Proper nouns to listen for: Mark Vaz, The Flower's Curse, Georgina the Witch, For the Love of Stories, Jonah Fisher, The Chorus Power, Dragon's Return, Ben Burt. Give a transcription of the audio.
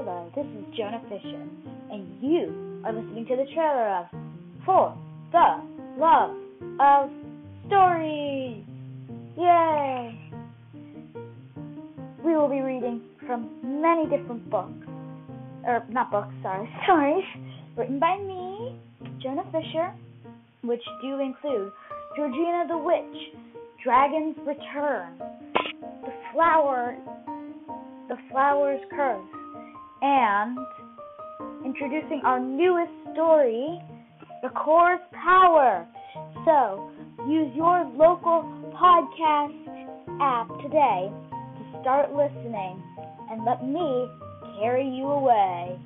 Hello, this is Jonah Fisher, and you are listening to the trailer of For the Love of Stories! Yay! We will be reading from many different books, stories written by me, Jonah Fisher, which do include Georgina the Witch, Dragon's Return, The Flower's Curse, and introducing our newest story, The Chorus Power. So, use your local podcast app today to start listening, and let me carry you away.